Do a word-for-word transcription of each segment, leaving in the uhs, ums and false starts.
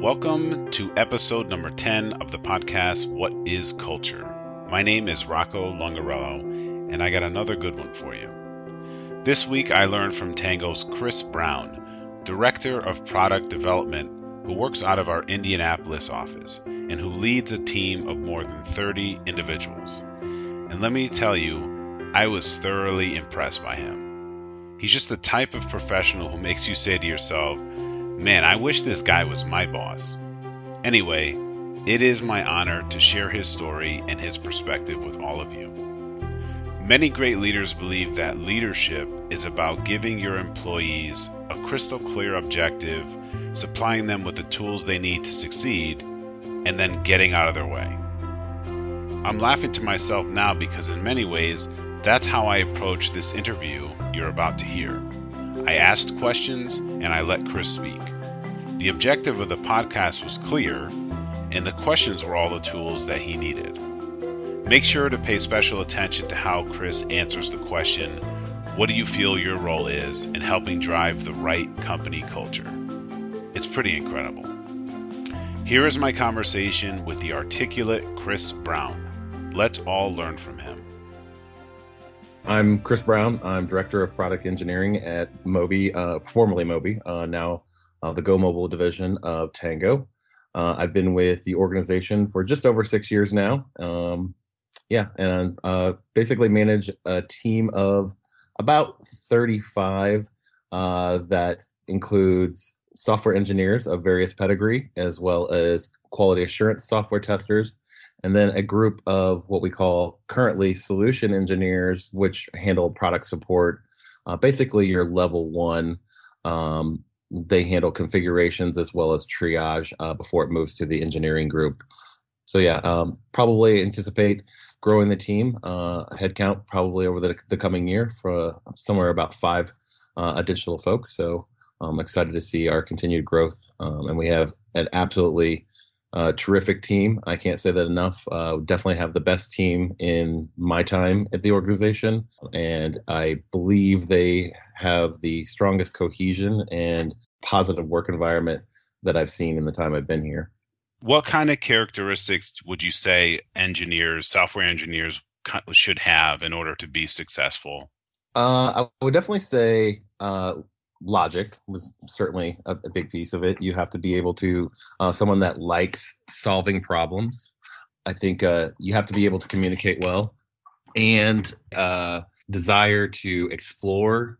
Welcome to episode number ten of the podcast, What is Culture? My name is Rocco Longarello, and I got another good one for you. This week, I learned from Tango's Chris Brown, Director of Product Development, who works out of our Indianapolis office and who leads a team of more than thirty individuals. And let me tell you, I was thoroughly impressed by him. He's just the type of professional who makes you say to yourself, man, I wish this guy was my boss. Anyway, it is my honor to share his story and his perspective with all of you. Many great leaders believe that leadership is about giving your employees a crystal clear objective, supplying them with the tools they need to succeed, and then getting out of their way. I'm laughing to myself now because in many ways, that's how I approach this interview you're about to hear. I asked questions and I let Chris speak. The objective of the podcast was clear, and the questions were all the tools that he needed. Make sure to pay special attention to how Chris answers the question, what do you feel your role is in helping drive the right company culture? It's pretty incredible. Here is my conversation with the articulate Chris Brown. Let's all learn from him. I'm Chris Brown. I'm Director of Product Engineering at MOBI, uh, formerly MOBI, uh, now uh, the Go Mobile division of Tango. Uh, I've been with the organization for just over six years now. Um, yeah, and uh, basically manage a team of about thirty-five uh, that includes software engineers of various pedigree, as well as quality assurance software testers, and then a group of what we call currently solution engineers, which handle product support, uh, basically your level one. Um, they handle configurations as well as triage uh, before it moves to the engineering group. So yeah, um, probably anticipate growing the team, uh, headcount probably over the, the coming year for somewhere about five uh, additional folks. So I'm excited to see our continued growth. Um, and we have an absolutely Uh, terrific team. I can't say that enough. Uh, definitely have the best team in my time at the organization. And I believe they have the strongest cohesion and positive work environment that I've seen in the time I've been here. What kind of characteristics would you say engineers, software engineers should have in order to be successful? Uh, I would definitely say uh, logic was certainly a, a big piece of it. You have to be able to, uh, someone that likes solving problems. I think uh, you have to be able to communicate well and uh, desire to explore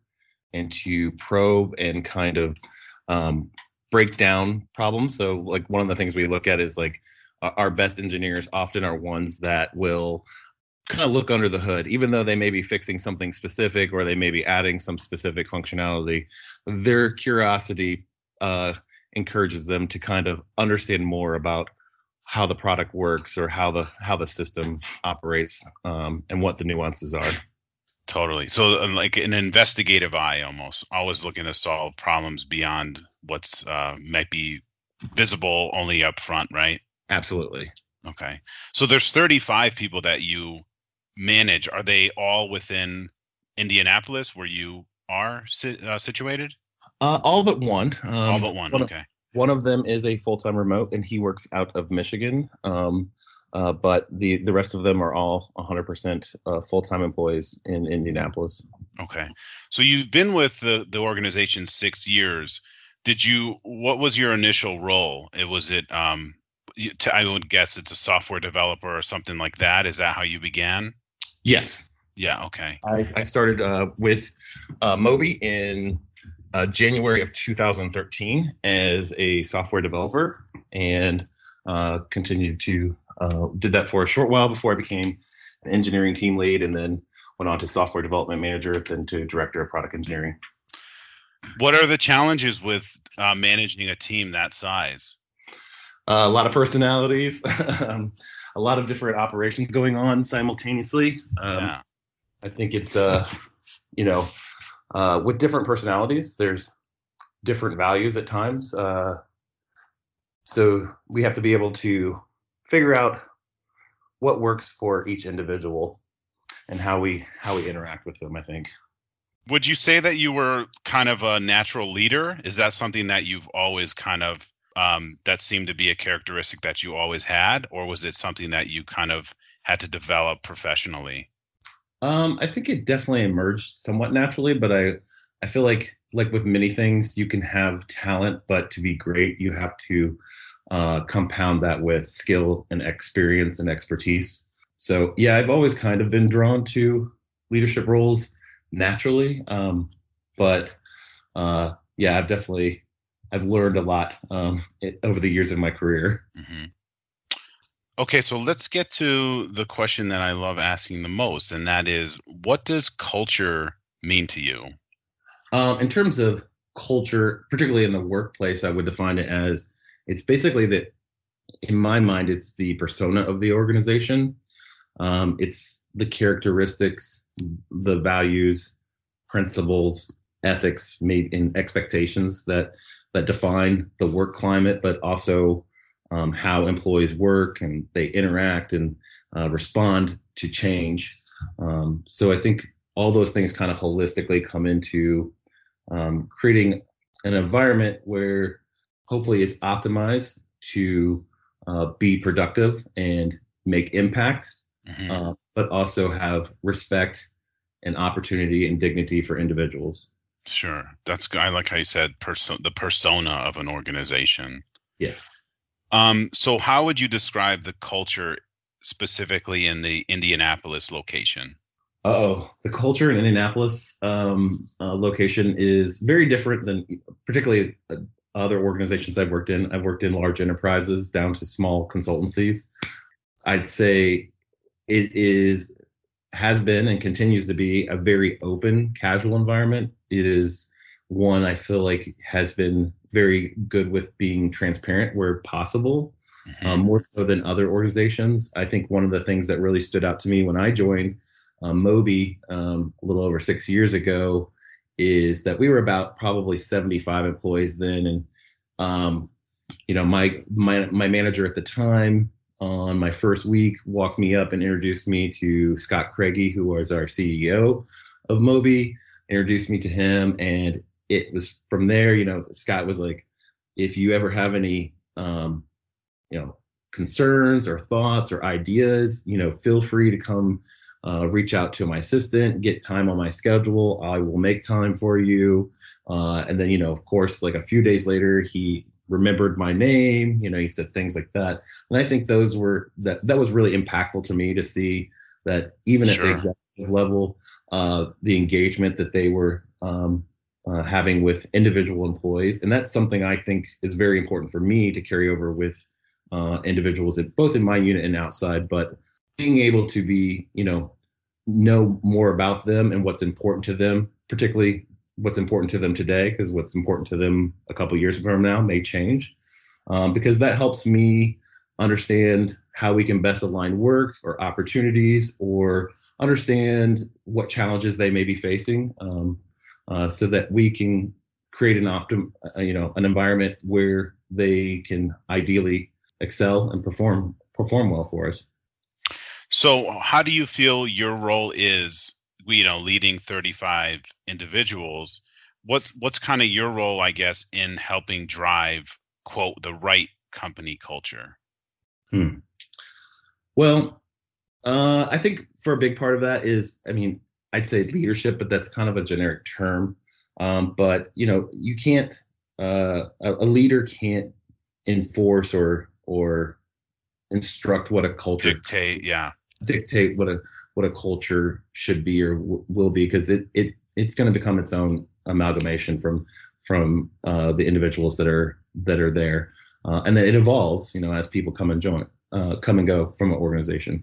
and to probe and kind of um, break down problems. So like one of the things we look at is like our best engineers often are ones that will kind of look under the hood, even though they may be fixing something specific or they may be adding some specific functionality. Their curiosity uh, encourages them to kind of understand more about how the product works or how the how the system operates um, and what the nuances are. Totally. So like an investigative eye almost, always looking to solve problems beyond what's uh, might be visible only up front, right? Absolutely. Okay. So there's thirty-five people that you manage. Are they all within Indianapolis where you are sit, uh, situated? Uh, all but one. Um, all but one. one okay. Of, one of them is a full-time remote and he works out of Michigan. Um, uh, but the, the rest of them are all one hundred percent uh, full-time employees in Indianapolis. Okay. So you've been with the, the organization six years. Did you, what was your initial role? It was it, um, I would guess it's a software developer or something like that. Is that how you began? Yes. Yeah. Okay. I, I started uh, with uh, MOBI in uh, January of two thousand thirteen as a software developer and uh, continued to uh, did that for a short while before I became an engineering team lead and then went on to software development manager, then to director of product engineering. What are the challenges with uh, managing a team that size? Uh, a lot of personalities, um, a lot of different operations going on simultaneously. Um, yeah. I think it's, uh, you know, uh, with different personalities, there's different values at times. Uh, so we have to be able to figure out what works for each individual and how we how we interact with them, I think. Would you say that you were kind of a natural leader? Is that something that you've always kind of um, that seemed to be a characteristic that you always had, or was it something that you kind of had to develop professionally? Um, I think it definitely emerged somewhat naturally, but I, I feel like, like with many things, you can have talent, but to be great, you have to uh, compound that with skill and experience and expertise. So yeah, I've always kind of been drawn to leadership roles naturally. Um, but uh, yeah, I've definitely, I've learned a lot um, it, over the years of my career. Mm-hmm. Okay, so let's get to the question that I love asking the most, and that is, what does culture mean to you? Um, in terms of culture, particularly in the workplace, I would define it as, it's basically the, in my mind, it's the persona of the organization. Um, it's the characteristics, the values, principles, ethics, made in expectations that that define the work climate, but also um, how employees work and they interact and uh, respond to change. Um, so I think all those things kind of holistically come into um, creating an environment where hopefully is optimized to uh, be productive and make impact, mm-hmm. uh, but also have respect and opportunity and dignity for individuals. Sure. That's good. I like how you said perso- the persona of an organization. Yeah. Um, so how would you describe the culture specifically in the Indianapolis location? Uh-oh. The culture in Indianapolis um, uh, location is very different than particularly other organizations I've worked in. I've worked in large enterprises down to small consultancies. I'd say it is has been and continues to be a very open, casual environment. It is one I feel like has been very good with being transparent where possible, mm-hmm. um, more so than other organizations. I think one of the things that really stood out to me when I joined uh, MOBI um, a little over six years ago is that we were about probably seventy-five employees then. And, um, you know, my, my, my manager at the time, on my first week, walked me up and introduced me to Scott Craigie, who was our C E O of MOBI, introduced me to him. And it was from there, you know, Scott was like, if you ever have any, um, you know, concerns or thoughts or ideas, you know, feel free to come uh, reach out to my assistant, get time on my schedule. I will make time for you. Uh, and then, you know, of course, like a few days later, he remembered my name, you know, he said things like that. And I think those were, that that was really impactful to me to see that even sure. at the executive level, uh, the engagement that they were um, uh, having with individual employees. And that's something I think is very important for me to carry over with uh, individuals, at, both in my unit and outside, but being able to be, you know, know more about them and what's important to them, particularly what's important to them today, because what's important to them a couple years from now may change, um, because that helps me understand how we can best align work or opportunities or understand what challenges they may be facing, um, uh, so that we can create an optim, uh, you know, an environment where they can ideally excel and perform perform well for us. So how do you feel your role is, you know, leading thirty-five individuals? What's what's kind of your role, I guess, in helping drive, quote, the right company culture? Hmm. Well, uh, I think for a big part of that is, I mean, I'd say leadership, but that's kind of a generic term. Um, but, you know, you can't, uh, a, a leader can't enforce or or instruct what a culture. Dictate, yeah. Dictate what a what a culture should be or w- will be, because it it it's going to become its own amalgamation from from uh, the individuals that are that are there, uh, and then it evolves, you know, as people come and join, uh, come and go from an organization.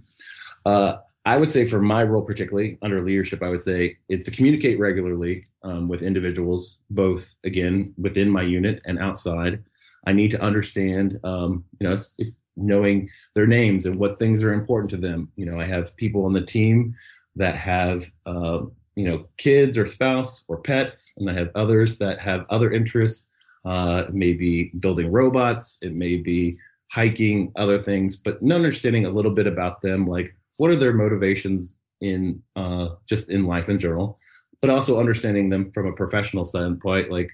Uh, I would say for my role, particularly under leadership, I would say is to communicate regularly um, with individuals, both again within my unit and outside. I need to understand, um, you know, it's, it's knowing their names and what things are important to them. You know, I have people on the team that have, uh, you know, kids or spouse or pets, and I have others that have other interests. Uh, it may be building robots, it may be hiking, other things, but understanding a little bit about them, like what are their motivations in uh, just in life in general, but also understanding them from a professional standpoint, like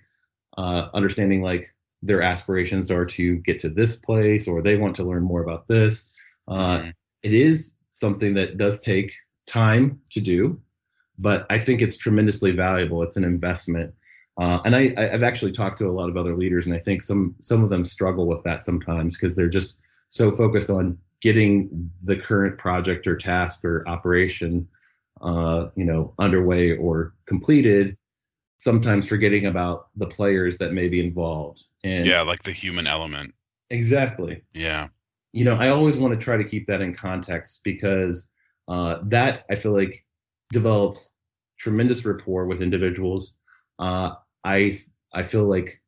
uh, understanding like their aspirations are to get to this place, or they want to learn more about this. Uh, mm-hmm. It is something that does take time to do, but I think it's tremendously valuable. It's an investment. Uh, and I, I've actually talked to a lot of other leaders, and I think some some of them struggle with that sometimes because they're just so focused on getting the current project or task or operation, uh, you know, underway or completed, sometimes forgetting about the players that may be involved. And yeah, like the human element. Exactly. Yeah. You know, I always want to try to keep that in context because uh, that, I feel like, develops tremendous rapport with individuals. Uh, I I feel like,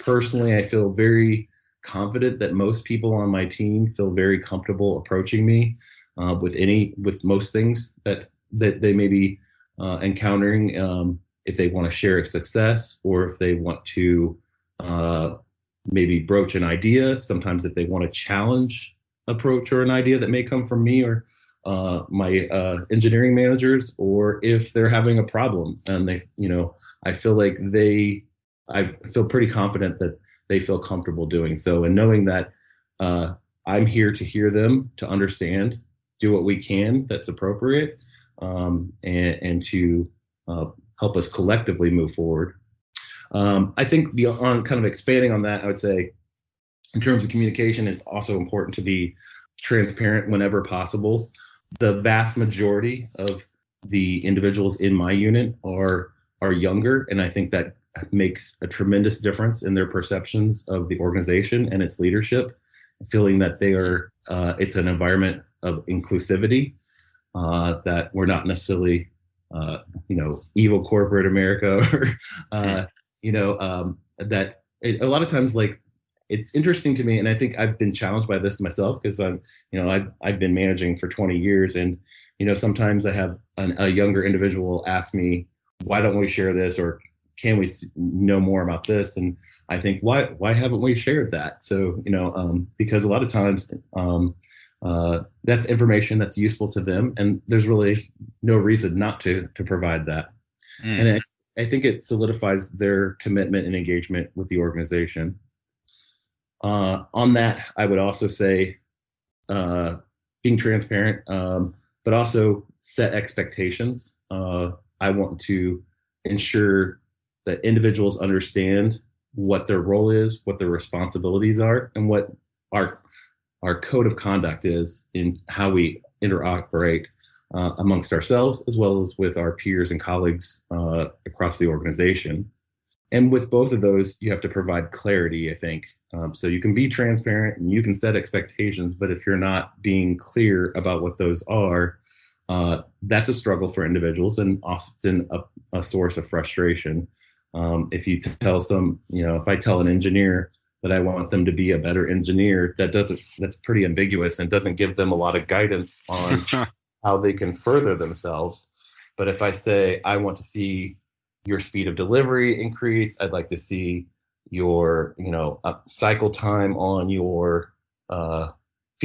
personally, I feel very confident that most people on my team feel very comfortable approaching me uh, with any with most things that that they may be uh, encountering. Um, if they want to share a success, or if they want to uh, maybe broach an idea, sometimes if they want to challenge approach or an idea that may come from me or uh, my uh, engineering managers, or if they're having a problem and they, you know, I feel like they, I feel pretty confident that they feel comfortable doing so. And knowing that uh, I'm here to hear them, to understand, do what we can that's appropriate, um, and, and to uh, help us collectively move forward. Um, I think beyond kind of expanding on that, I would say in terms of communication, it's also important to be transparent whenever possible. The vast majority of the individuals in my unit are are younger, and I think that makes a tremendous difference in their perceptions of the organization and its leadership, feeling that they are uh, it's an environment of inclusivity, uh, that we're not necessarily, uh, you know, evil corporate America, or, uh, you know, um, that it, a lot of times, like, it's interesting to me. And I think I've been challenged by this myself because I'm, you know, I've, I've been managing for twenty years, and, you know, sometimes I have an, a younger individual ask me, why don't we share this? Or can we know more about this? And I think, why, why haven't we shared that? So, you know, um, because a lot of times um, uh, that's information that's useful to them, and there's really no reason not to, to provide that. Mm. And I, I think it solidifies their commitment and engagement with the organization. Uh, on that, I would also say uh, being transparent, um, but also set expectations. Uh, I want to ensure that individuals understand what their role is, what their responsibilities are, and what our our code of conduct is in how we interoperate uh, amongst ourselves, as well as with our peers and colleagues uh, across the organization. And with both of those, you have to provide clarity, I think. Um, so you can be transparent and you can set expectations, but if you're not being clear about what those are, uh, that's a struggle for individuals, and often a, a source of frustration. Um, if you tell some, you know, if I tell an engineer that I want them to be a better engineer, that doesn't, that's pretty ambiguous and doesn't give them a lot of guidance on how they can further themselves. But if I say, I want to see your speed of delivery increase, I'd like to see your, you know, cycle time on your uh,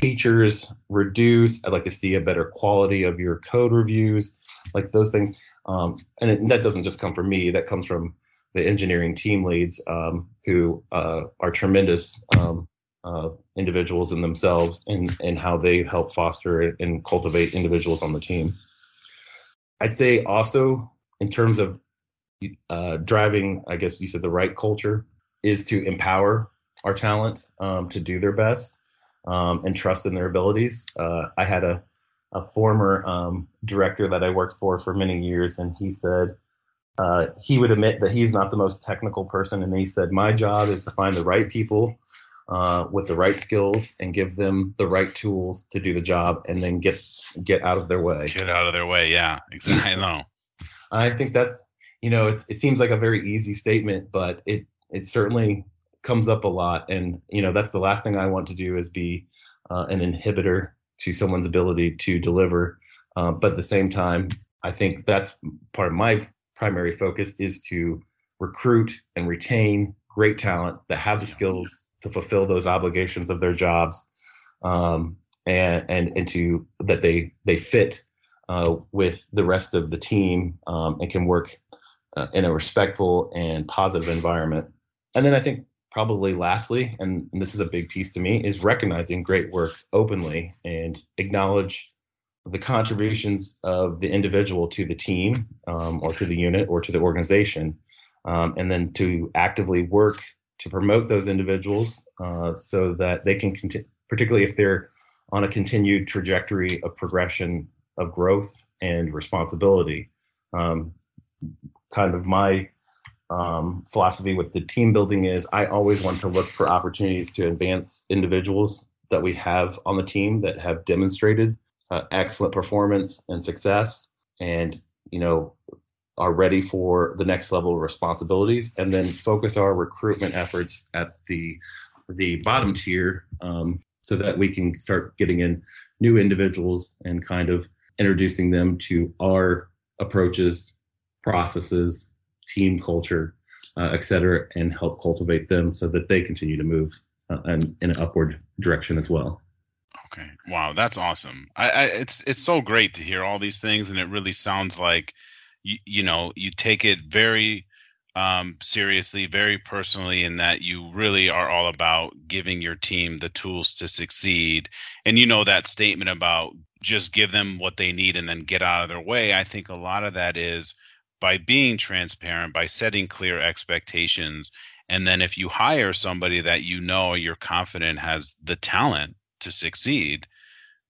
features reduce, I'd like to see a better quality of your code reviews, like those things. Um, and, it, and that doesn't just come from me, that comes from the engineering team leads, um, who uh, are tremendous um, uh, individuals in themselves, and, and how they help foster and cultivate individuals on the team. I'd say also, in terms of Uh, driving, I guess you said the right culture, is to empower our talent um, to do their best um, and trust in their abilities. Uh, I had a, a former um, director that I worked for for many years, and he said uh, he would admit that he's not the most technical person. And he said, my job is to find the right people uh, with the right skills and give them the right tools to do the job, and then get get out of their way. Get out of their way. Yeah, exactly. I know. I think that's, you know, it's, it seems like a very easy statement, but it, it certainly comes up a lot. And, you know, that's the last thing I want to do, is be uh, an inhibitor to someone's ability to deliver. Uh, but at the same time, I think that's part of my primary focus, is to recruit and retain great talent that have the skills to fulfill those obligations of their jobs, um, and, and, and to that they, they fit uh, with the rest of the team, um, and can work in a respectful and positive environment. And then I think probably lastly, and, and this is a big piece to me, is recognizing great work openly and acknowledge the contributions of the individual to the team um, or to the unit or to the organization, um, and then to actively work to promote those individuals uh, so that they can continue, particularly if they're on a continued trajectory of progression of growth and responsibility. Um, kind of my um, philosophy with the team building is I always want to look for opportunities to advance individuals that we have on the team that have demonstrated Uh, excellent performance and success, and you know, are ready for the next level of responsibilities, and then focus our recruitment efforts at the the bottom tier um, so that we can start getting in new individuals and kind of introducing them to our approaches, processes, team culture, uh, et cetera, and help cultivate them so that they continue to move uh, in, in an upward direction as well. Okay. Wow, that's awesome. I, I, it's it's so great to hear all these things, and it really sounds like, you, you know, you take it very um, seriously, very personally, in that you really are all about giving your team the tools to succeed. And you know that statement about just give them what they need and then get out of their way. I think a lot of that is by being transparent, by setting clear expectations, and then if you hire somebody that you know you're confident has the talent to succeed,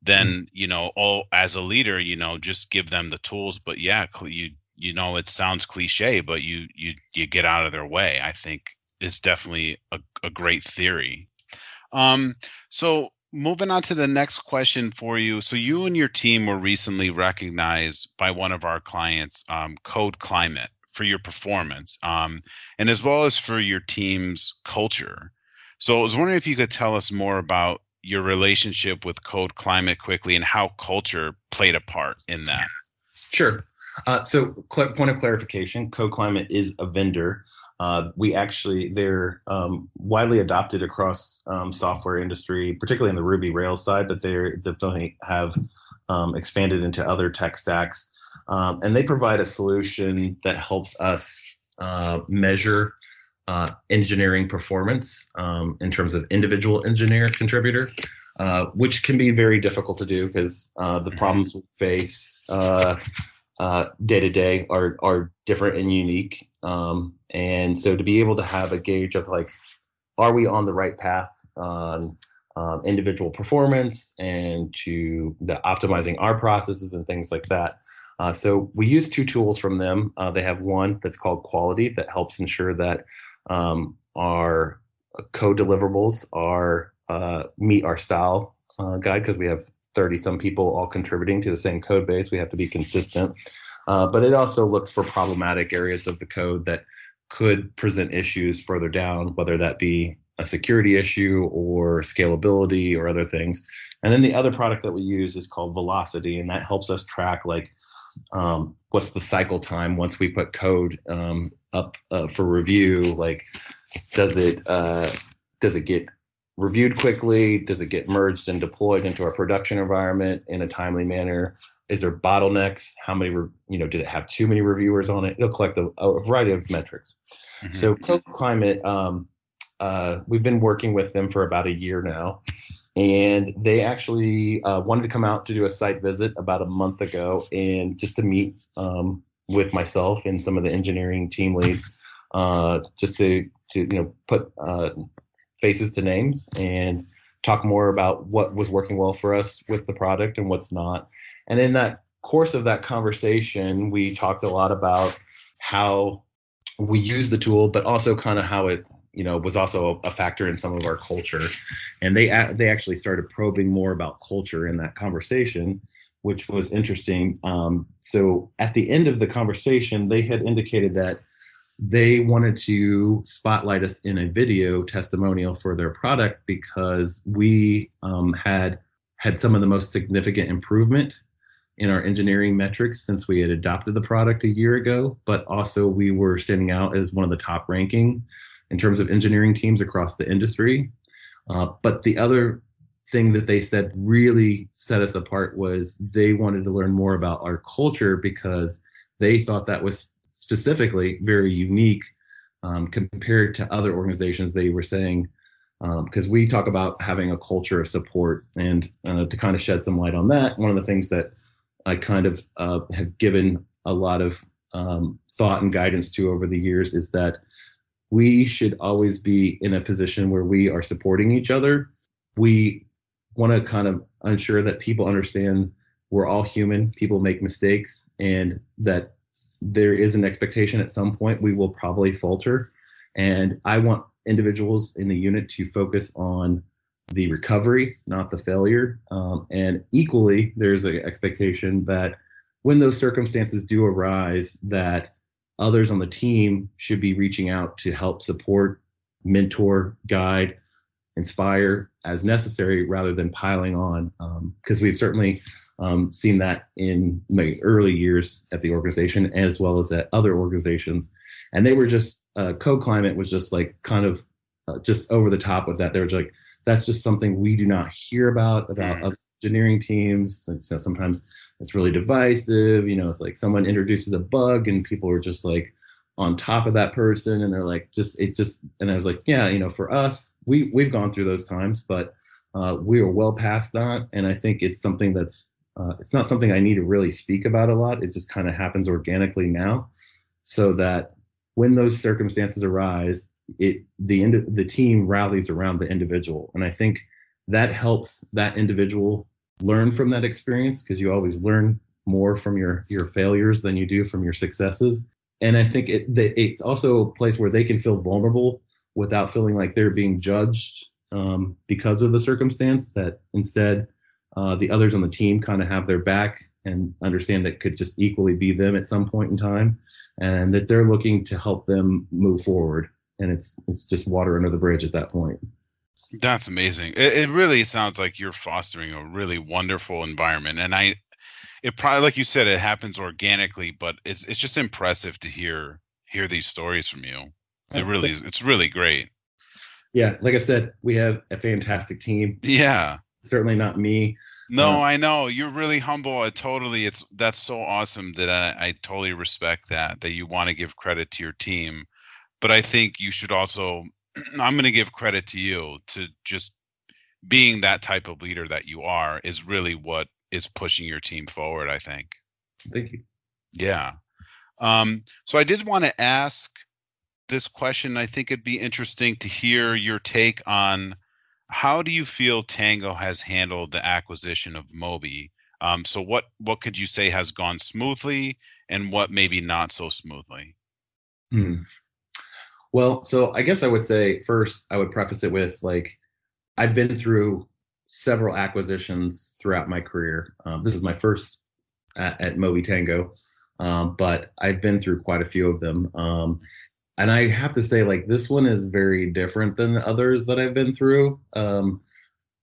then you know, all as a leader, you know, just give them the tools. But yeah, you you know, it sounds cliche, but you you you get out of their way. I think it's definitely a, a great theory. Um, so moving on to the next question for you. So you and your team were recently recognized by one of our clients, um, Code Climate, for your performance, um, and as well as for your team's culture. So I was wondering if you could tell us more about your relationship with Code Climate quickly and how culture played a part in that. Sure. Uh, so cl- point of clarification, Code Climate is a vendor. Uh, we actually, they're um, widely adopted across um, software industry, particularly in the Ruby Rails side, but they definitely have um, expanded into other tech stacks. Um, and they provide a solution that helps us uh, measure Uh, engineering performance um, in terms of individual engineer contributor, uh, which can be very difficult to do because uh, the problems we face uh, uh, day to day are are different and unique. Um, and so to be able to have a gauge of like, are we on the right path on um, individual performance and to the optimizing our processes and things like that. Uh, so we use two tools from them. Uh, they have one that's called Quality that helps ensure that Um, our code deliverables are uh, meet our style uh, guide because we have thirty some people all contributing to the same code base. We have to be consistent, uh, but it also looks for problematic areas of the code that could present issues further down, whether that be a security issue or scalability or other things. And then the other product that we use is called Velocity, and that helps us track like um, what's the cycle time once we put code um, up uh, for review. Like, does it uh, does it get reviewed quickly? Does it get merged and deployed into our production environment in a timely manner? Is there bottlenecks? How many, re- you know, did it have too many reviewers on it? It'll collect a, a variety of metrics. Mm-hmm. So Code Climate, um, uh, we've been working with them for about a year now. And they actually uh, wanted to come out to do a site visit about a month ago and just to meet um, with myself and some of the engineering team leads uh, just to, to, you know, put uh, faces to names and talk more about what was working well for us with the product and what's not. And in that course of that conversation, we talked a lot about how we use the tool, but also kind of how it, you know, was also a factor in some of our culture. And they they actually started probing more about culture in that conversation, which was interesting. Um, so at the end of the conversation, they had indicated that they wanted to spotlight us in a video testimonial for their product because we um, had had some of the most significant improvement in our engineering metrics since we had adopted the product a year ago, but also we were standing out as one of the top ranking in terms of engineering teams across the industry. Uh, but the other thing that they said really set us apart was they wanted to learn more about our culture because they thought that was specifically very unique um, compared to other organizations they were saying, because um, we talk about having a culture of support, and uh, to kind of shed some light on that, one of the things that I kind of uh, have given a lot of um, thought and guidance to over the years is that we should always be in a position where we are supporting each other. We want to kind of ensure that people understand we're all human, people make mistakes, and that there is an expectation at some point we will probably falter. And I want individuals in the unit to focus on the recovery, not the failure. Um, and equally, there's an expectation that when those circumstances do arise, that others on the team should be reaching out to help support, mentor, guide, inspire as necessary, rather than piling on. Um, because we've certainly um, seen that in my early years at the organization, as well as at other organizations. And they were just, uh, Code Climate was just like kind of uh, just over the top with that. They were like, that's just something we do not hear about, about other engineering teams. And so sometimes it's really divisive. You know, it's like someone introduces a bug and people are just like on top of that person. And they're like, just, it just, and I was like, yeah, you know, for us, we, we've gone through those times, but uh, we are well past that. And I think it's something that's, uh, it's not something I need to really speak about a lot. It just kind of happens organically now, so that when those circumstances arise, it the end the team rallies around the individual. And I think that helps that individual learn from that experience, because you always learn more from your your failures than you do from your successes. And I think it the, it's also a place where they can feel vulnerable without feeling like they're being judged um, because of the circumstance, that instead uh, the others on the team kind of have their back and understand that could just equally be them at some point in time, and that they're looking to help them move forward. And it's it's just water under the bridge at that point. That's amazing. It, it really sounds like you're fostering a really wonderful environment. And I, it probably, like you said, it happens organically, but it's it's just impressive to hear hear these stories from you. It really is. It's really great. Yeah, like I said, we have a fantastic team. Yeah, certainly not me. No, uh, I know you're really humble. I totally. It's that's so awesome that I, I totally respect that that you want to give credit to your team. But I think you should also, I'm going to give credit to you to just being that type of leader that you are is really what is pushing your team forward, I think. Thank you. Yeah. Um, so I did want to ask this question. I think it'd be interesting to hear your take on how do you feel Tangoe has handled the acquisition of MOBI? Um, so what, what could you say has gone smoothly and what maybe not so smoothly? Hmm. Well, so I guess I would say first, I would preface it with, like, I've been through several acquisitions throughout my career. Um, this is my first at, at MOBI Tangoe, um, but I've been through quite a few of them. Um, and I have to say, like, this one is very different than the others that I've been through. Um,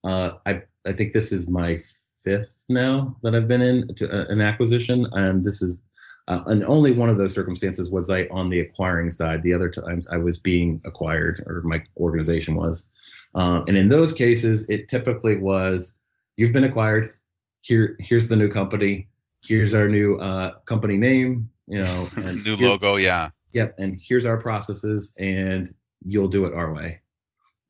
uh, I I think this is my fifth now that I've been in to, uh, an acquisition, and this is Uh, and only one of those circumstances was I on the acquiring side. The other times I was being acquired, or my organization was. Um, and in those cases, it typically was, you've been acquired. Here, here's the new company. Here's our new uh, company name. You know, and new logo. Yeah. Yep. And here's our processes, and you'll do it our way.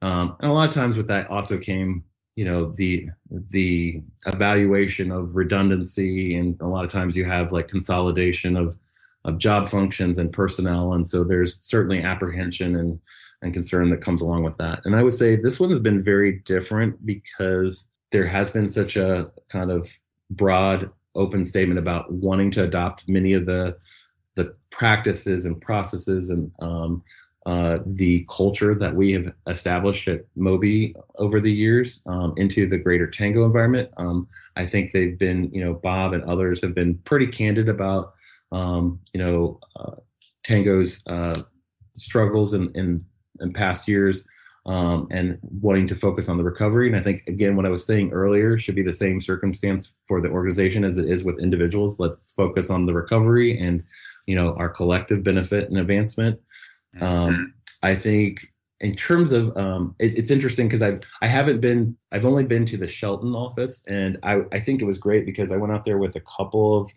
Um, and a lot of times with that also came, you know, the the evaluation of redundancy, and a lot of times you have like consolidation of of job functions and personnel, and so there's certainly apprehension and and concern that comes along with that. And I would say this one has been very different because there has been such a kind of broad, open statement about wanting to adopt many of the the practices and processes and um, Uh, the culture that we have established at MOBI over the years um, into the greater Tangoe environment. Um, I think they've been, you know, Bob and others have been pretty candid about, um, you know, uh, Tangoe's uh, struggles in, in, in past years um, and wanting to focus on the recovery. And I think, again, what I was saying earlier should be the same circumstance for the organization as it is with individuals. Let's focus on the recovery and, you know, our collective benefit and advancement. Um, I think in terms of, um, it, it's interesting because I've, I haven't been, I've only been to the Shelton office, and I, I think it was great because I went out there with a couple of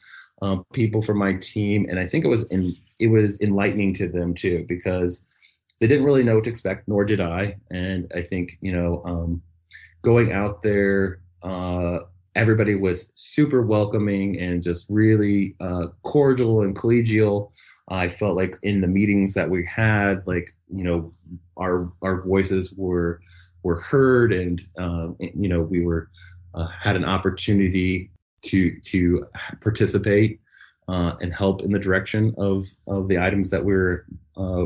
um, people from my team, and I think it was in, it was enlightening to them too, because they didn't really know what to expect, nor did I. And I think, you know, um, going out there, uh, everybody was super welcoming and just really uh, cordial and collegial. I felt like in the meetings that we had, like, you know, our our voices were were heard, and uh, you know, we were uh, had an opportunity to to participate uh, and help in the direction of of the items that we were uh,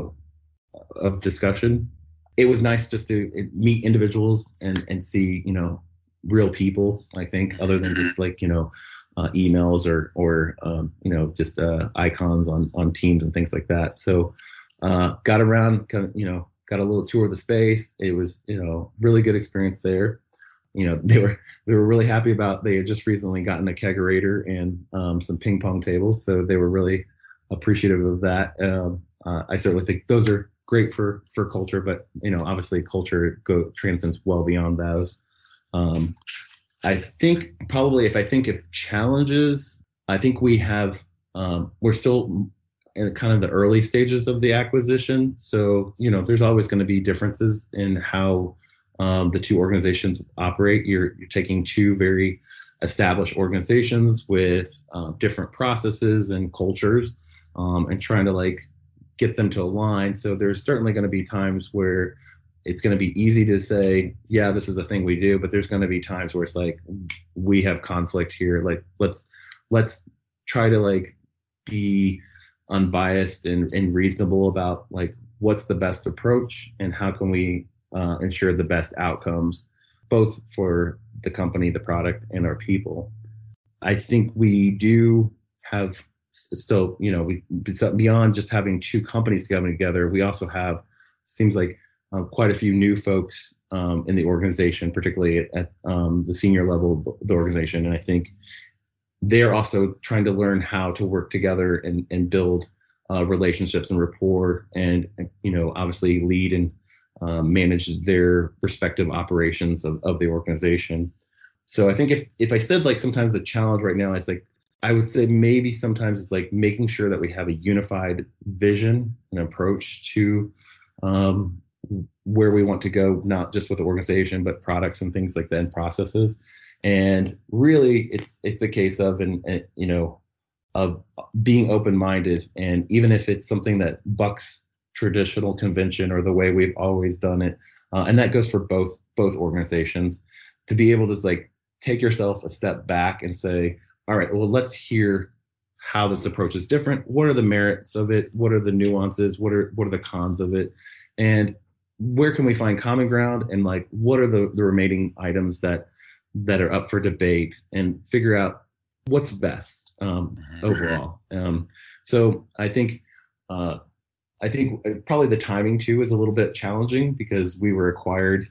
of discussion. It was nice just to meet individuals and and see, you know, real people, I think, other than just like, you know, uh, emails or, or um, you know, just uh, icons on, on Teams and things like that. So uh, got around, kind of, you know, got a little tour of the space. It was, you know, really good experience there. You know, they were they were really happy about, they had just recently gotten a kegerator and um, some ping pong tables. So they were really appreciative of that. Um, uh, I certainly think those are great for, for culture, but, you know, obviously culture go, transcends well beyond those. Um, I think probably if I think of challenges, I think we have, um, we're still in kind of the early stages of the acquisition. So, you know, there's always going to be differences in how um, the two organizations operate. You're, you're taking two very established organizations with uh, different processes and cultures um, and trying to like get them to align. So there's certainly going to be times where it's going to be easy to say, yeah, this is the thing we do, but there's going to be times where it's like, we have conflict here. Like, let's, let's try to like be unbiased and, and reasonable about like, what's the best approach and how can we uh, ensure the best outcomes, both for the company, the product, and our people. I think we do have still, you know, we beyond just having two companies coming together, we also have, seems like, Uh, quite a few new folks um, in the organization, particularly at, at um, the senior level of the organization. And I think they're also trying to learn how to work together and, and build uh, relationships and rapport and, you know, obviously lead and uh, manage their respective operations of, of the organization. So I think if, if I said like sometimes the challenge right now is like, I would say maybe sometimes it's like making sure that we have a unified vision and approach to um, where we want to go, not just with the organization, but products and things like that and processes. And really it's, it's a case of, and, and you know, of being open-minded. And even if it's something that bucks traditional convention or the way we've always done it, uh, and that goes for both, both organizations, to be able to like take yourself a step back and say, all right, well, let's hear how this approach is different. What are the merits of it? What are the nuances? What are, what are the cons of it? And where can we find common ground, and like what are the, the remaining items that that are up for debate, and figure out what's best um, overall. Um, so I think uh, I think probably the timing too is a little bit challenging because we were acquired,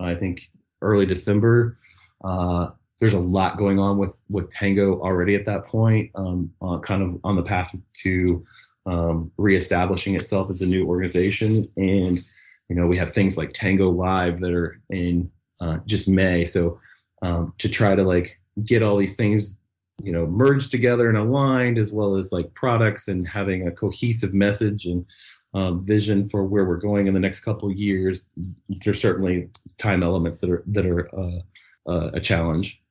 I think, early December. Uh, there's a lot going on with with Tangoe already at that point, um, uh, kind of on the path to um, reestablishing itself as a new organization. And you know, we have things like Tango Live that are in uh, just May. So um, to try to like get all these things, you know, merged together and aligned, as well as like products and having a cohesive message and uh, vision for where we're going in the next couple of years. There's certainly time elements that are that are uh, uh, a challenge.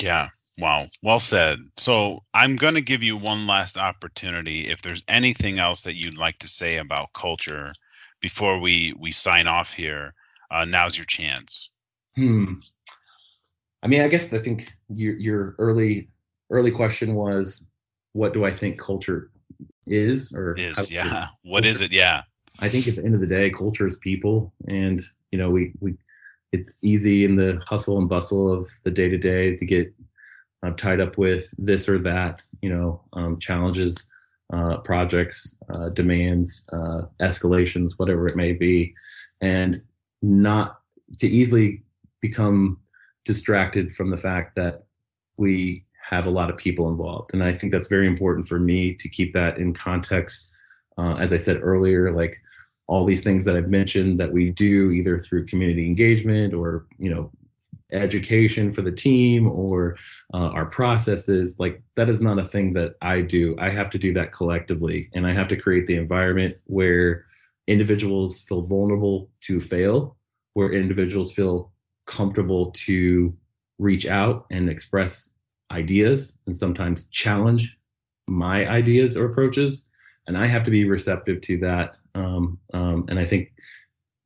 Yeah. Wow. Well said. So I'm going to give you one last opportunity. If there's anything else that you'd like to say about culture before we, we sign off here, uh, now's your chance. Hmm. I mean, I guess I think your your early early question was, what do I think culture is? Or is, how, yeah. Is what is it? Yeah. I think at the end of the day, culture is people. And, you know, we, we it's easy in the hustle and bustle of the day-to-day to get uh, tied up with this or that, you know, um, challenges, uh, projects, uh, demands, uh, escalations, whatever it may be, and not to easily become distracted from the fact that we have a lot of people involved. And I think that's very important for me to keep that in context. Uh, as I said earlier, like all these things that I've mentioned that we do either through community engagement or, you know, education for the team or uh, our processes, like that is not a thing that I do. I have to do that collectively, and I have to create the environment where individuals feel vulnerable to fail, where individuals feel comfortable to reach out and express ideas and sometimes challenge my ideas or approaches. And I have to be receptive to that. Um, um, and I think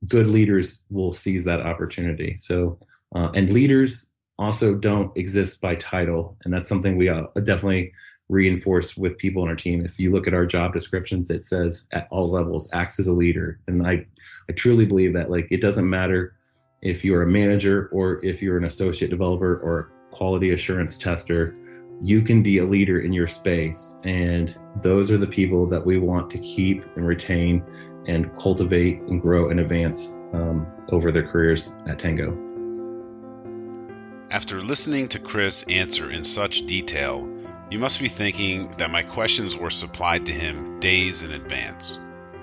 good leaders will seize that opportunity. So, uh, and leaders also don't exist by title. And that's something we uh, definitely reinforce with people on our team. If you look at our job descriptions, it says at all levels, acts as a leader. And I, I truly believe that, like, it doesn't matter if you're a manager or if you're an associate developer or quality assurance tester, you can be a leader in your space. And those are the people that we want to keep and retain and cultivate and grow and advance um, over their careers at Tango. After listening to Chris answer in such detail, you must be thinking that my questions were supplied to him days in advance,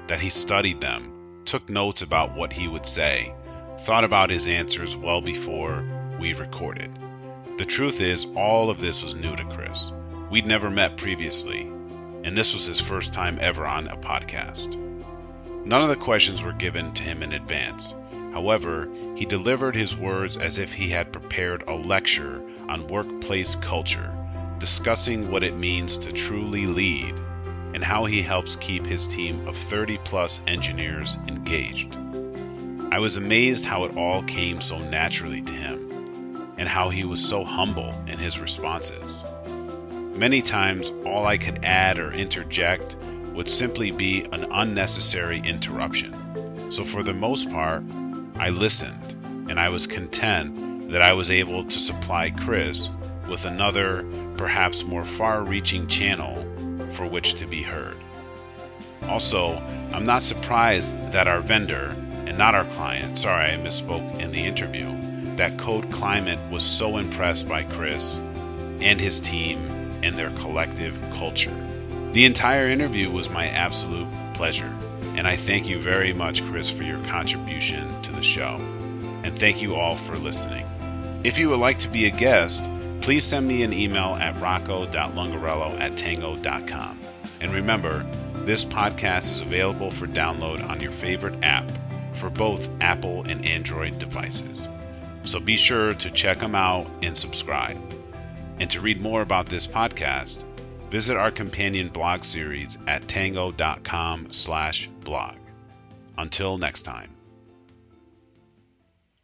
that he studied them, took notes about what he would say, thought about his answers well before we recorded. The truth is, all of this was new to Chris. We'd never met previously, and this was his first time ever on a podcast. None of the questions were given to him in advance. However, he delivered his words as if he had prepared a lecture on workplace culture, discussing what it means to truly lead and how he helps keep his team of thirty plus engineers engaged. I was amazed how it all came so naturally to him, and how he was so humble in his responses. Many times, all I could add or interject would simply be an unnecessary interruption. So for the most part, I listened, and I was content that I was able to supply Chris with another, perhaps more far-reaching channel for which to be heard. Also, I'm not surprised that our vendor, and not our client, sorry, I misspoke in the interview, that Code Climate was so impressed by Chris and his team and their collective culture. The entire interview was my absolute pleasure, and I thank you very much, Chris, for your contribution to the show. And thank you all for listening. If you would like to be a guest, please send me an email at rocco dot longarello at tango dot com. And remember, this podcast is available for download on your favorite app for both Apple and Android devices. So be sure to check them out and subscribe. And to read more about this podcast, visit our companion blog series at tango dot com slash blog. Until next time.